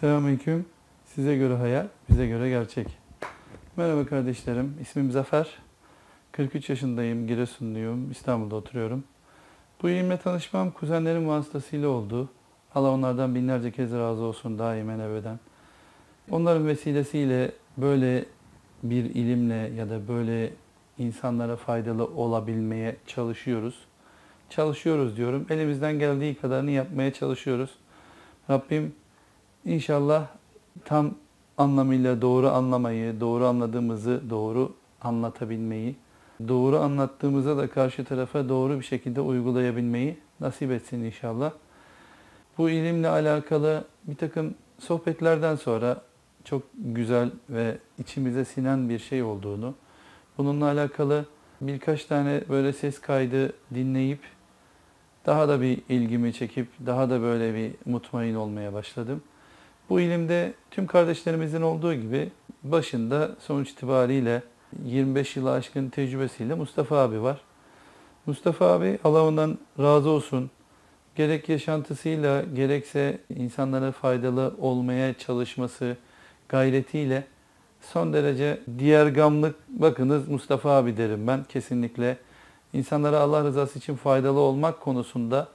Selamünaleyküm. Size göre hayal, bize göre gerçek. Merhaba kardeşlerim. İsmim Zafer. 43 yaşındayım. Giresunluyum. İstanbul'da oturuyorum. Bu ilimle tanışmam kuzenlerim vasıtasıyla oldu. Allah onlardan binlerce kez razı olsun daim ebeden. Onların vesilesiyle böyle bir ilimle ya da böyle insanlara faydalı olabilmeye çalışıyoruz. Çalışıyoruz diyorum. Elimizden geldiği kadarını yapmaya çalışıyoruz. Rabbim İnşallah tam anlamıyla doğru anlamayı, doğru anladığımızı, doğru anlatabilmeyi, doğru anlattığımıza da karşı tarafa doğru bir şekilde uygulayabilmeyi nasip etsin inşallah. Bu ilimle alakalı bir takım sohbetlerden sonra çok güzel ve içimize sinen bir şey olduğunu, bununla alakalı birkaç tane böyle ses kaydı dinleyip, daha da bir ilgimi çekip, daha da böyle bir mutmain olmaya başladım. Bu ilimde tüm kardeşlerimizin olduğu gibi başında sonuç itibariyle 25 yılı aşkın tecrübesiyle Mustafa abi var. Mustafa abi Allah ondan razı olsun. Gerek yaşantısıyla gerekse insanlara faydalı olmaya çalışması gayretiyle son derece diğergamlık. Bakınız Mustafa abi derim ben kesinlikle. İnsanlara Allah rızası için faydalı olmak konusunda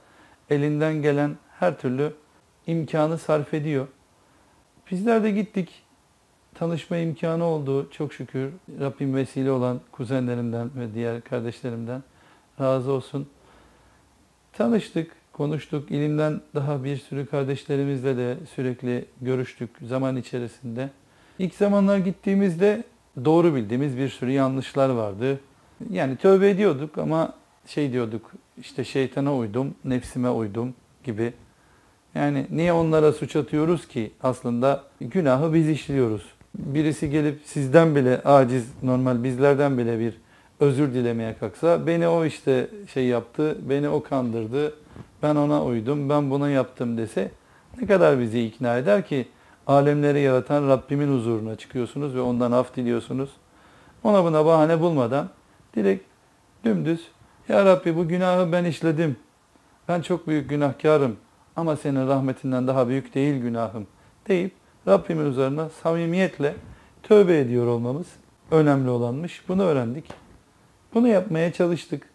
elinden gelen her türlü imkanı sarf ediyor. Bizler de gittik. Tanışma imkanı oldu. Çok şükür Rabbim vesile olan kuzenlerimden ve diğer kardeşlerimden razı olsun. Tanıştık, konuştuk. İlimden daha bir sürü kardeşlerimizle de sürekli görüştük zaman içerisinde. İlk zamanlar gittiğimizde doğru bildiğimiz bir sürü yanlışlar vardı. Yani tövbe ediyorduk ama şey diyorduk, işte şeytana uydum, nefsime uydum gibi. Yani niye onlara suç atıyoruz ki? Aslında günahı biz işliyoruz. Birisi gelip sizden bile aciz, normal bizlerden bile bir özür dilemeye kalksa, beni o işte şey yaptı, beni o kandırdı, ben ona uydum, ben buna yaptım dese ne kadar bizi ikna eder ki? Alemleri yaratan Rabbimin huzuruna çıkıyorsunuz ve ondan af diliyorsunuz. Ona buna bahane bulmadan direkt dümdüz, ya Rabbi bu günahı ben işledim, ben çok büyük günahkarım. Ama senin rahmetinden daha büyük değil günahım deyip Rabbimin üzerine samimiyetle tövbe ediyor olmamız önemli olanmış. Bunu öğrendik. Bunu yapmaya çalıştık.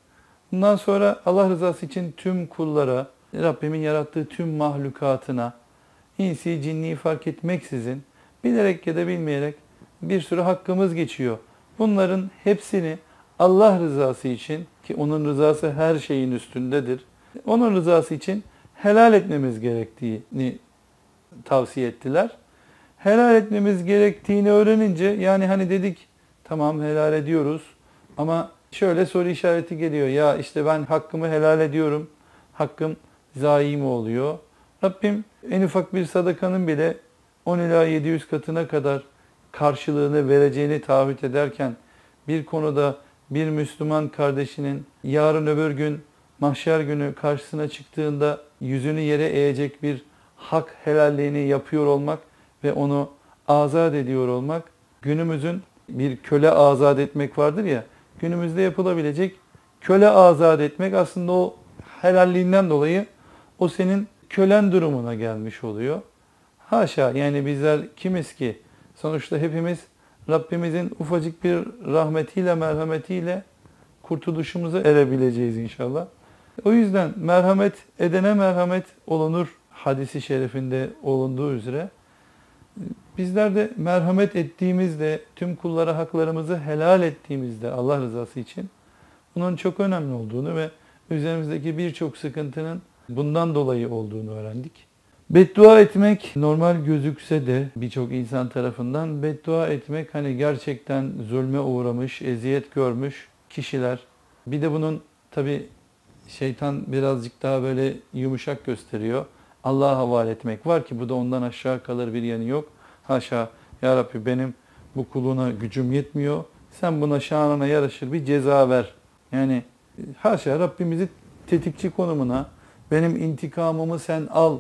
Bundan sonra Allah rızası için tüm kullara, Rabbimin yarattığı tüm mahlukatına, insi cinni fark etmeksizin bilerek ya da bilmeyerek bir sürü hakkımız geçiyor. Bunların hepsini Allah rızası için, ki onun rızası her şeyin üstündedir, onun rızası için helal etmemiz gerektiğini tavsiye ettiler. Helal etmemiz gerektiğini öğrenince, yani hani dedik tamam helal ediyoruz ama şöyle soru işareti geliyor. Ya işte ben hakkımı helal ediyorum, hakkım zayi mi oluyor? Rabbim en ufak bir sadakanın bile 10 ila 700 katına kadar karşılığını vereceğini taahhüt ederken bir konuda bir Müslüman kardeşinin yarın öbür gün mahşer günü karşısına çıktığında yüzünü yere eğecek bir hak helalliğini yapıyor olmak ve onu azat ediyor olmak, günümüzün bir köle azat etmek vardır ya, günümüzde yapılabilecek köle azat etmek aslında o helalliğinden dolayı o senin kölen durumuna gelmiş oluyor. Haşa, yani bizler kimiz ki? Sonuçta hepimiz Rabbimizin ufacık bir rahmetiyle, merhametiyle kurtuluşumuza erebileceğiz inşallah. O yüzden merhamet edene merhamet olunur hadisi şerifinde olunduğu üzere bizler de merhamet ettiğimizde, tüm kullara haklarımızı helal ettiğimizde Allah rızası için bunun çok önemli olduğunu ve üzerimizdeki birçok sıkıntının bundan dolayı olduğunu öğrendik. Beddua etmek normal gözükse de birçok insan tarafından beddua etmek, hani gerçekten zulme uğramış, eziyet görmüş kişiler, bir de bunun tabii şeytan birazcık daha böyle yumuşak gösteriyor. Allah'a havale etmek var ki bu da ondan aşağı kalır bir yanı yok. Haşa, ya Rabbi benim bu kuluna gücüm yetmiyor. Sen buna şanına yaraşır bir ceza ver. Yani haşa Rabbimizi tetikçi konumuna, benim intikamımı sen al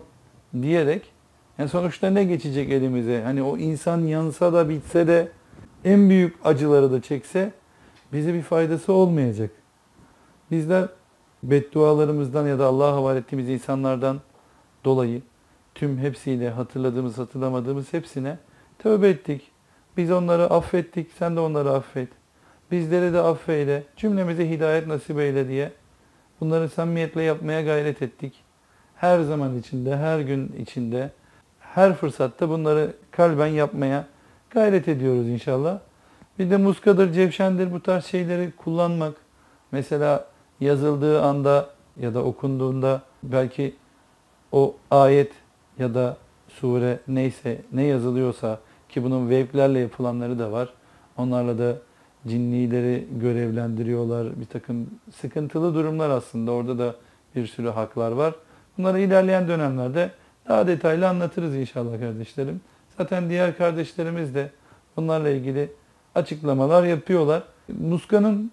diyerek, yani sonuçta ne geçecek elimize? Hani o insan yansa da bitse de en büyük acıları da çekse bize bir faydası olmayacak. Bizler beddualarımızdan ya da Allah'a havale ettiğimiz insanlardan dolayı tüm hepsiyle hatırladığımız, hatırlamadığımız hepsine tövbe ettik. Biz onları affettik, sen de onları affet. Bizleri de affeyle, cümlemize hidayet nasip eyle diye bunları samimiyetle yapmaya gayret ettik. Her zaman içinde, her gün içinde, her fırsatta bunları kalben yapmaya gayret ediyoruz inşallah. Bir de muskadır, cevşendir, bu tarz şeyleri kullanmak. Mesela yazıldığı anda ya da okunduğunda belki o ayet ya da sure neyse, ne yazılıyorsa, ki bunun vevklerle yapılanları da var. Onlarla da cinnileri görevlendiriyorlar. Bir takım sıkıntılı durumlar aslında. Orada da bir sürü haklar var. Bunları ilerleyen dönemlerde daha detaylı anlatırız inşallah kardeşlerim. Zaten diğer kardeşlerimiz de bunlarla ilgili açıklamalar yapıyorlar. Nuskanın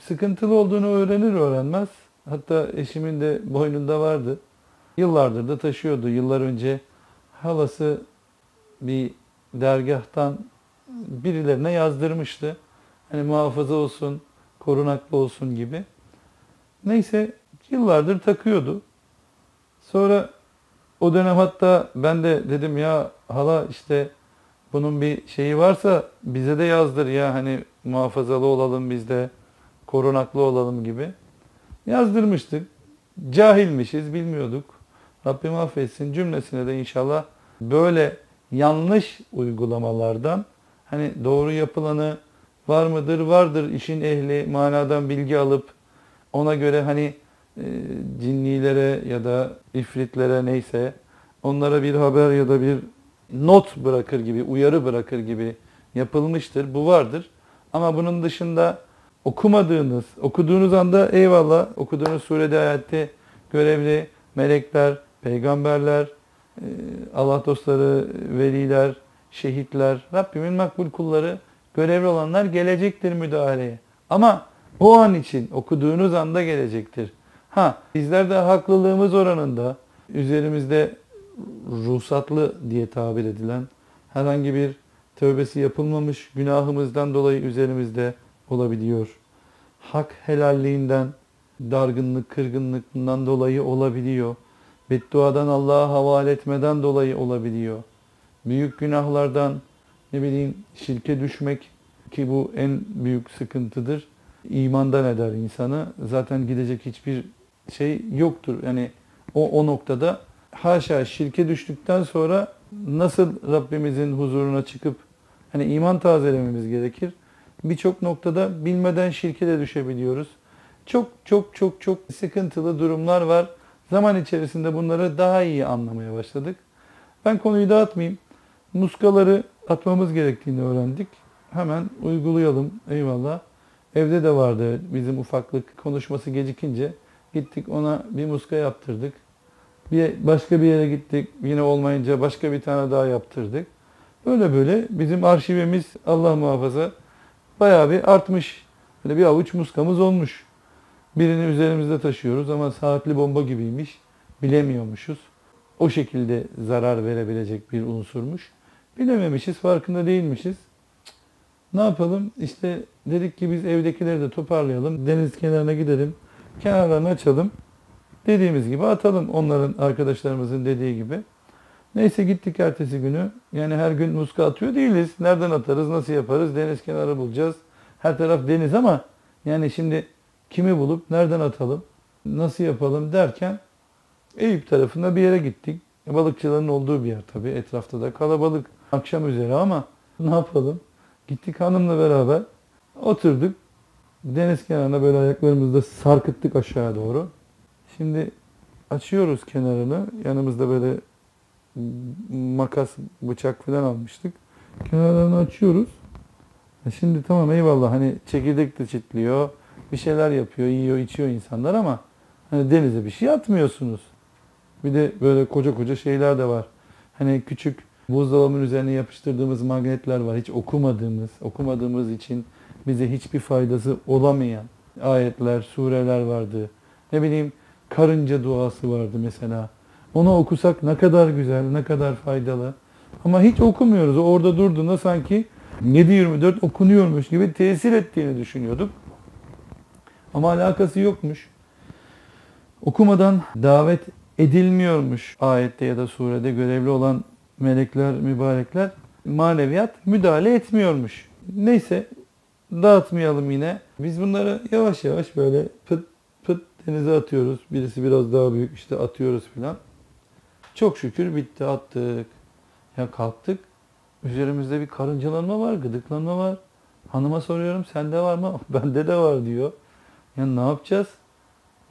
sıkıntılı olduğunu öğrenir öğrenmez. Hatta eşimin de boynunda vardı. Yıllardır da taşıyordu. Yıllar önce halası bir dergâhtan birilerine yazdırmıştı. Hani muhafaza olsun, korunaklı olsun gibi. Neyse, yıllardır takıyordu. Sonra o dönem hatta ben de dedim ya hala işte bunun bir şeyi varsa bize de yazdır ya, hani muhafazalı olalım biz de, korunaklı olalım gibi. Yazdırmıştık. Cahilmişiz, bilmiyorduk. Rabbim affetsin cümlesine de inşallah böyle yanlış uygulamalardan, hani doğru yapılanı var mıdır? Vardır, işin ehli manadan bilgi alıp ona göre hani cinnilere ya da ifritlere neyse onlara bir haber ya da bir not bırakır gibi, uyarı bırakır gibi yapılmıştır. Bu vardır. Ama bunun dışında okumadığınız, okuduğunuz anda eyvallah, okuduğunuz surede, ayette görevli melekler, peygamberler, Allah dostları, veliler, şehitler, Rabbimin makbul kulları, görevli olanlar gelecektir müdahaleye. Ama o an için, okuduğunuz anda gelecektir. Ha, bizler de haklılığımız oranında üzerimizde ruhsatlı diye tabir edilen herhangi bir tövbesi yapılmamış günahımızdan dolayı üzerimizde olabiliyor. Hak helalliğinden, dargınlık, kırgınlıktan dolayı olabiliyor. Bedduadan Allah'a havale etmeden dolayı olabiliyor. Büyük günahlardan, ne bileyim, şirke düşmek, ki bu en büyük sıkıntıdır. İmandan eder insanı. Zaten gidecek hiçbir şey yoktur. Yani o noktada haşa şirke düştükten sonra nasıl Rabbimizin huzuruna çıkıp hani iman tazelememiz gerekir. Birçok noktada bilmeden şirke de düşebiliyoruz. Çok sıkıntılı durumlar var. Zaman içerisinde bunları daha iyi anlamaya başladık. Ben konuyu dağıtmayayım. Muskaları atmamız gerektiğini öğrendik. Hemen uygulayalım. Eyvallah. Evde de vardı bizim ufaklık, konuşması gecikince. Gittik ona bir muska yaptırdık. Başka bir yere gittik. Yine olmayınca başka bir tane daha yaptırdık. Böyle bizim arşivimiz, Allah muhafaza, bayağı bir artmış. Böyle bir avuç muskamız olmuş. Birini üzerimizde taşıyoruz ama saatli bomba gibiymiş. Bilemiyormuşuz. O şekilde zarar verebilecek bir unsurmuş. Bilememişiz, farkında değilmişiz. Ne yapalım? İşte dedik ki biz evdekileri de toparlayalım. Deniz kenarına gidelim. Kenarlarını açalım. Dediğimiz gibi atalım, onların, arkadaşlarımızın dediği gibi. Neyse, gittik ertesi günü. Yani her gün muska atıyor değiliz. Nereden atarız, nasıl yaparız? Deniz kenarı bulacağız. Her taraf deniz ama yani şimdi kimi bulup nereden atalım, nasıl yapalım derken Eyüp tarafında bir yere gittik. Balıkçıların olduğu bir yer tabii. Etrafta da kalabalık. Akşam üzeri ama ne yapalım? Gittik hanımla beraber. Oturduk. Deniz kenarına böyle ayaklarımızda sarkıttık aşağı doğru. Şimdi açıyoruz kenarını. Yanımızda böyle makas, bıçak falan almıştık. Kenarlarını açıyoruz. Şimdi tamam, eyvallah, hani çekirdek de çitliyor. Bir şeyler yapıyor, yiyor, içiyor insanlar ama hani denize bir şey atmıyorsunuz. Bir de böyle koca şeyler de var. Hani küçük buzdolabının üzerine yapıştırdığımız magnetler var. Hiç okumadığımız için bize hiçbir faydası olamayan ayetler, sureler vardı. Ne bileyim, karınca duası vardı mesela. Onu okusak ne kadar güzel, ne kadar faydalı. Ama hiç okumuyoruz. Orada durduğunda sanki 7/24 okunuyormuş gibi tesir ettiğini düşünüyorduk. Ama alakası yokmuş. Okumadan davet edilmiyormuş ayette ya da surede görevli olan melekler, mübarekler maneviyat müdahale etmiyormuş. Neyse dağıtmayalım yine. Biz bunları yavaş yavaş böyle pıt pıt denize atıyoruz. Birisi biraz daha büyük işte atıyoruz filan. Çok şükür bitti, attık. Ya kalktık. Üzerimizde bir karıncalanma var, gıdıklanma var. Hanıma soruyorum, sende var mı? Bende de var diyor. Ya ne yapacağız?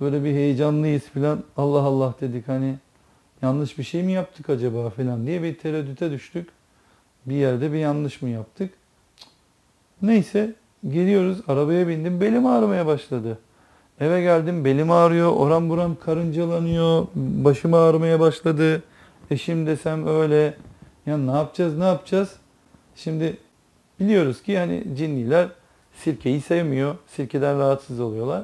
Böyle bir heyecanlıyız filan. Allah Allah dedik, hani yanlış bir şey mi yaptık acaba filan diye bir tereddüte düştük. Bir yerde bir yanlış mı yaptık? Neyse geliyoruz, arabaya bindim, belim ağrımaya başladı. Eve geldim, belim ağrıyor, oram buram karıncalanıyor, başım ağrımaya başladı. Eşim desem öyle. Ya ne yapacağız, ne yapacağız? Şimdi biliyoruz ki hani cinniler sirkeyi sevmiyor, sirkeden rahatsız oluyorlar.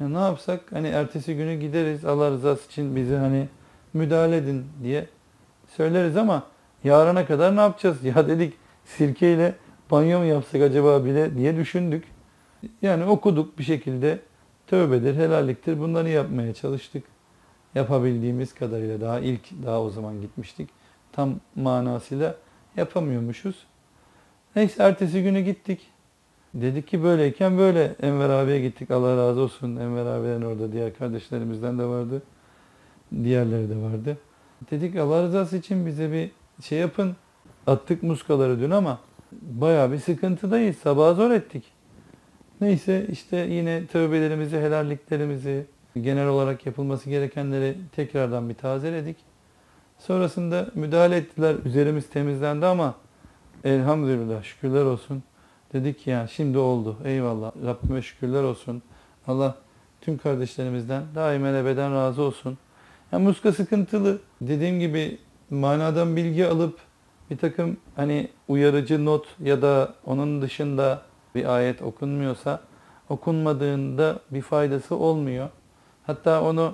Ya ne yapsak, hani ertesi günü gideriz, Allah rızası için bizi hani müdahale edin diye söyleriz ama yarına kadar ne yapacağız? Ya dedik, sirkeyle banyo mu yapsak acaba bile diye düşündük. Yani okuduk bir şekilde, tövbedir, helalliktir, bunları yapmaya çalıştık. Yapabildiğimiz kadarıyla daha o zaman gitmiştik. Tam manasıyla yapamıyormuşuz. Neyse ertesi günü gittik. Dedik ki böyleyken böyle Enver abiye gittik. Allah razı olsun, Enver abiden orada, diğer kardeşlerimizden de vardı. Diğerleri de vardı. Dedik Allah rızası için bize bir şey yapın. Attık muskaları dün ama bayağı bir sıkıntıdayız. Sabaha zor ettik. Neyse işte yine tövbelerimizi, helalliklerimizi, genel olarak yapılması gerekenleri tekrardan bir tazeledik. Sonrasında müdahale ettiler. Üzerimiz temizlendi ama elhamdülillah, şükürler olsun. Dedik ya şimdi oldu. Eyvallah. Rabbime şükürler olsun. Allah tüm kardeşlerimizden daimen ebeden razı olsun. Yani muska sıkıntılı. Dediğim gibi manadan bilgi alıp bir takım hani uyarıcı not ya da onun dışında bir ayet okunmuyorsa okunmadığında bir faydası olmuyor. Hatta onu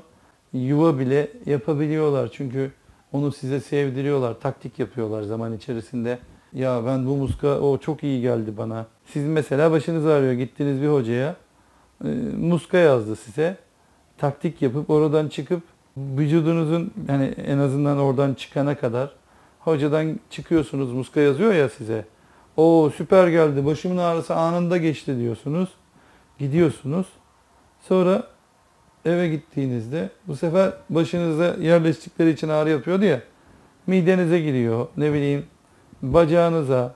yuva bile yapabiliyorlar. Çünkü onu size sevdiriyorlar, taktik yapıyorlar zaman içerisinde. Ya ben bu muska, o çok iyi geldi bana. Siz mesela başınız ağrıyor, gittiniz bir hocaya, muska yazdı size. Taktik yapıp oradan çıkıp vücudunuzun, yani en azından oradan çıkana kadar, hocadan çıkıyorsunuz, muska yazıyor ya size. O süper geldi, başımın ağrısı anında geçti diyorsunuz. Gidiyorsunuz. Sonra eve gittiğinizde bu sefer başınıza yerleştikleri için ağrı yapıyordu ya, midenize giriyor, ne bileyim bacağınıza,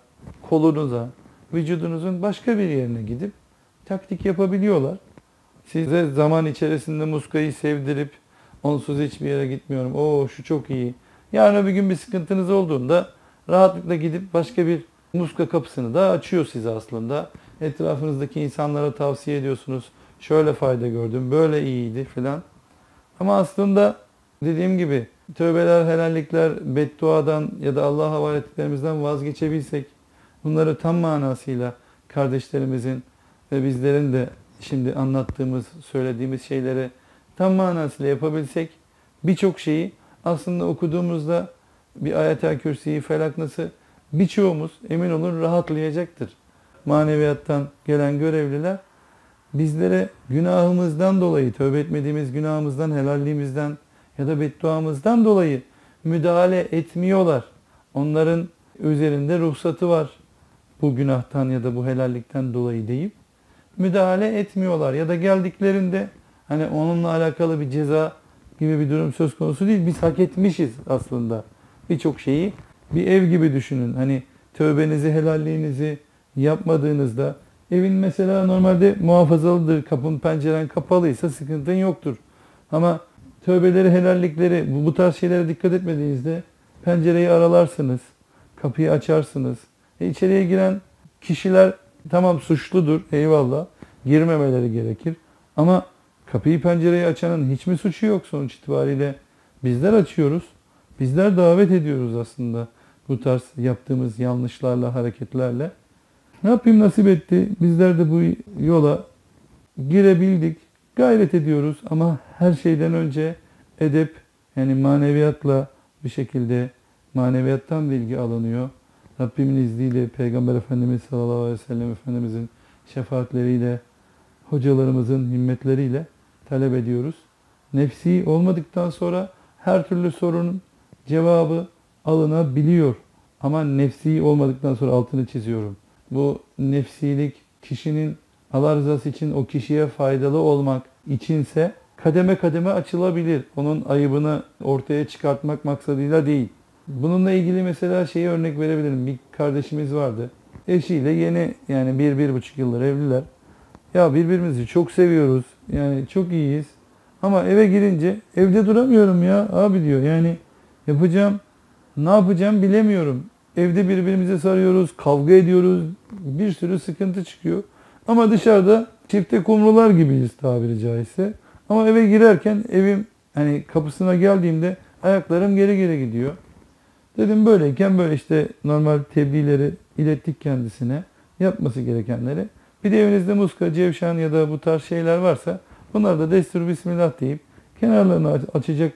kolunuza, vücudunuzun başka bir yerine gidip taktik yapabiliyorlar. Size zaman içerisinde muskayı sevdirip onsuz hiçbir yere gitmiyorum, o şu çok iyi. Yarın bir gün bir sıkıntınız olduğunda rahatlıkla gidip başka bir muska kapısını da açıyor size aslında. Etrafınızdaki insanlara tavsiye ediyorsunuz. Şöyle fayda gördüm, böyle iyiydi filan. Ama aslında dediğim gibi tövbeler, helallikler, bedduadan ya da Allah'a havale ettiklerimizden vazgeçebilsek, bunları tam manasıyla kardeşlerimizin ve bizlerin de şimdi anlattığımız, söylediğimiz şeyleri tam manasıyla yapabilsek, birçok şeyi aslında okuduğumuzda bir Ayet-el Kürsi'yi, Felak Nas'ı birçoğumuz emin olun rahatlayacaktır. Maneviyattan gelen görevliler bizlere günahımızdan dolayı, tövbe etmediğimiz günahımızdan, helalliğimizden ya da bedduamızdan dolayı müdahale etmiyorlar. Onların üzerinde ruhsatı var bu günahtan ya da bu helallikten dolayı deyip müdahale etmiyorlar. Ya da geldiklerinde hani onunla alakalı bir ceza gibi bir durum söz konusu değil. Biz hak etmişiz aslında birçok şeyi. Bir ev gibi düşünün. Hani tövbenizi, helalliğinizi yapmadığınızda, evin mesela normalde muhafazalıdır, kapın, penceren kapalıysa sıkıntın yoktur. Ama tövbeleri, helallikleri, bu tarz şeylere dikkat etmediğinizde pencereyi aralarsınız, kapıyı açarsınız. İçeriye giren kişiler tamam suçludur, eyvallah, girmemeleri gerekir. Ama kapıyı, pencereyi açanın hiç mi suçu yok sonuç itibariyle? Bizler açıyoruz, bizler davet ediyoruz aslında bu tarz yaptığımız yanlışlarla, hareketlerle. Ne yapayım, nasip etti. Bizler de bu yola girebildik. Gayret ediyoruz ama her şeyden önce edep, yani maneviyatla bir şekilde maneviyattan bilgi alınıyor. Rabbimin izniyle, Peygamber Efendimiz sallallahu aleyhi ve sellem Efendimizin şefaatleriyle, hocalarımızın himmetleriyle talep ediyoruz. Nefsi olmadıktan sonra her türlü sorunun cevabı alınabiliyor. Ama nefsi olmadıktan sonra altını çiziyorum. Bu nefsilik kişinin Allah rızası için o kişiye faydalı olmak içinse kademe kademe açılabilir. Onun ayıbını ortaya çıkartmak maksadıyla değil. Bununla ilgili mesela şeyi örnek verebilirim. Bir kardeşimiz vardı. Eşiyle yeni yani 1-1,5 yıldır evliler. Ya birbirimizi çok seviyoruz. Yani çok iyiyiz. Ama eve girince evde duramıyorum ya abi diyor. Yani yapacağım, ne yapacağım bilemiyorum. Evde birbirimize sarıyoruz, kavga ediyoruz. Bir sürü sıkıntı çıkıyor. Ama dışarıda çifte kumrular gibiyiz tabiri caizse. Ama eve girerken evim hani kapısına geldiğimde ayaklarım geri geri gidiyor. Dedim böyleyken böyle işte normal tebliğleri ilettik kendisine. Yapması gerekenleri. Bir de evinizde muska, cevşen ya da bu tarz şeyler varsa bunlar da destur bismillah deyip kenarlarını açacak,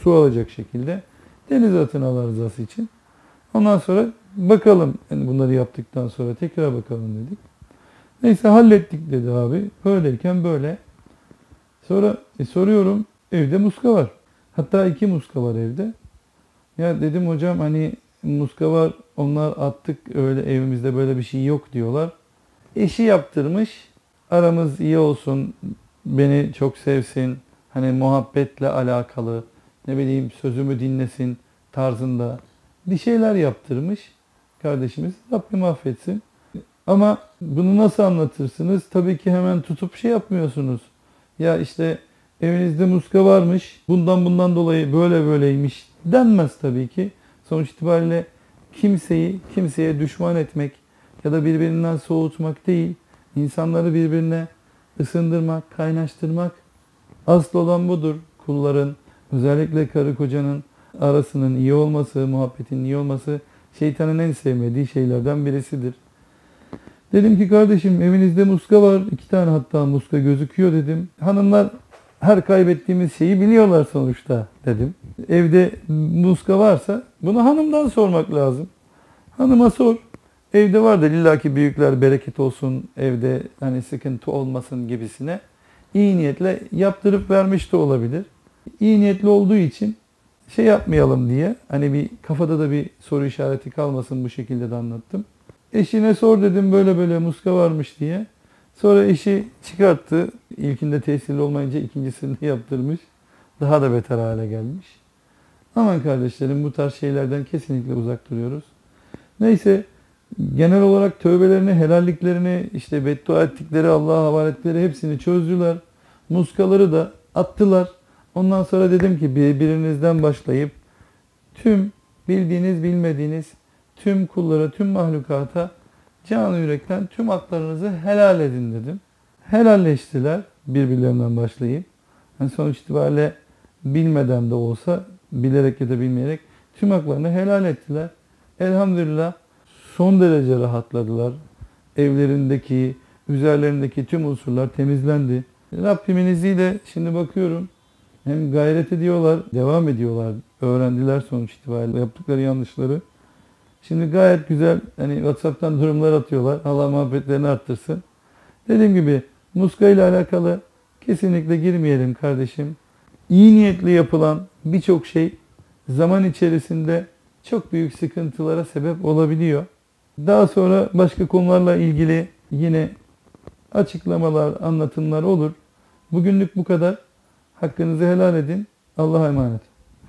su alacak şekilde deniz atın Allah rızası için. Ondan sonra bakalım yani bunları yaptıktan sonra tekrar bakalım dedik. Neyse hallettik dedi abi. Böyleyken böyle. Sonra soruyorum evde muska var. Hatta 2 muska var evde. Ya dedim hocam hani muska var onlar attık öyle evimizde böyle bir şey yok diyorlar. Eşi yaptırmış. Aramız iyi olsun. Beni çok sevsin. Hani muhabbetle alakalı. Ne bileyim sözümü dinlesin tarzında. Bir şeyler yaptırmış kardeşimiz. Rabbim affetsin. Ama bunu nasıl anlatırsınız? Tabii ki hemen tutup şey yapmıyorsunuz. Ya işte evinizde muska varmış, bundan dolayı böyle böyleymiş denmez tabii ki. Sonuç itibariyle kimseye düşman etmek ya da birbirinden soğutmak değil, insanları birbirine ısındırmak, kaynaştırmak asıl olan budur. Kulların, özellikle karı kocanın arasının iyi olması, muhabbetin iyi olması şeytanın en sevmediği şeylerden birisidir. Dedim ki kardeşim evinizde muska var. 2 tane hatta muska gözüküyor dedim. Hanımlar her kaybettiğimiz şeyi biliyorlar sonuçta dedim. Evde muska varsa bunu hanımdan sormak lazım. Hanıma sor. Evde var da illaki büyükler bereket olsun evde hani sıkıntı olmasın gibisine iyi niyetle yaptırıp vermiş de olabilir. İyi niyetli olduğu için şey yapmayalım diye hani bir kafada da bir soru işareti kalmasın bu şekilde de anlattım. Eşine sor dedim böyle böyle muska varmış diye. Sonra eşi çıkarttı. İlkinde tesirli olmayınca ikincisini yaptırmış. Daha da beter hale gelmiş. Aman kardeşlerim bu tarz şeylerden kesinlikle uzak duruyoruz. Neyse genel olarak tövbelerini, helalliklerini, işte beddua ettikleri, Allah'a havale ettikleri hepsini çözdüler. Muskaları da attılar. Ondan sonra dedim ki birbirinizden başlayıp tüm bildiğiniz, bilmediğiniz tüm kullara, tüm mahlukata, canı yürekten tüm haklarınızı helal edin dedim. Helalleştiler birbirlerinden başlayıp. Yani sonuç itibariyle bilmeden de olsa, bilerek ya da bilmeyerek tüm haklarını helal ettiler. Elhamdülillah son derece rahatladılar. Evlerindeki, üzerlerindeki tüm unsurlar temizlendi. Rabbimin izniyle şimdi bakıyorum hem gayret ediyorlar, devam ediyorlar. Öğrendiler sonuç itibariyle yaptıkları yanlışları. Şimdi gayet güzel hani WhatsApp'tan durumlar atıyorlar. Allah muhabbetlerini arttırsın. Dediğim gibi muska ile alakalı kesinlikle girmeyelim kardeşim. İyi niyetli yapılan birçok şey zaman içerisinde çok büyük sıkıntılara sebep olabiliyor. Daha sonra başka konularla ilgili yine açıklamalar, anlatımlar olur. Bugünlük bu kadar. Hakkınızı helal edin. Allah'a emanet.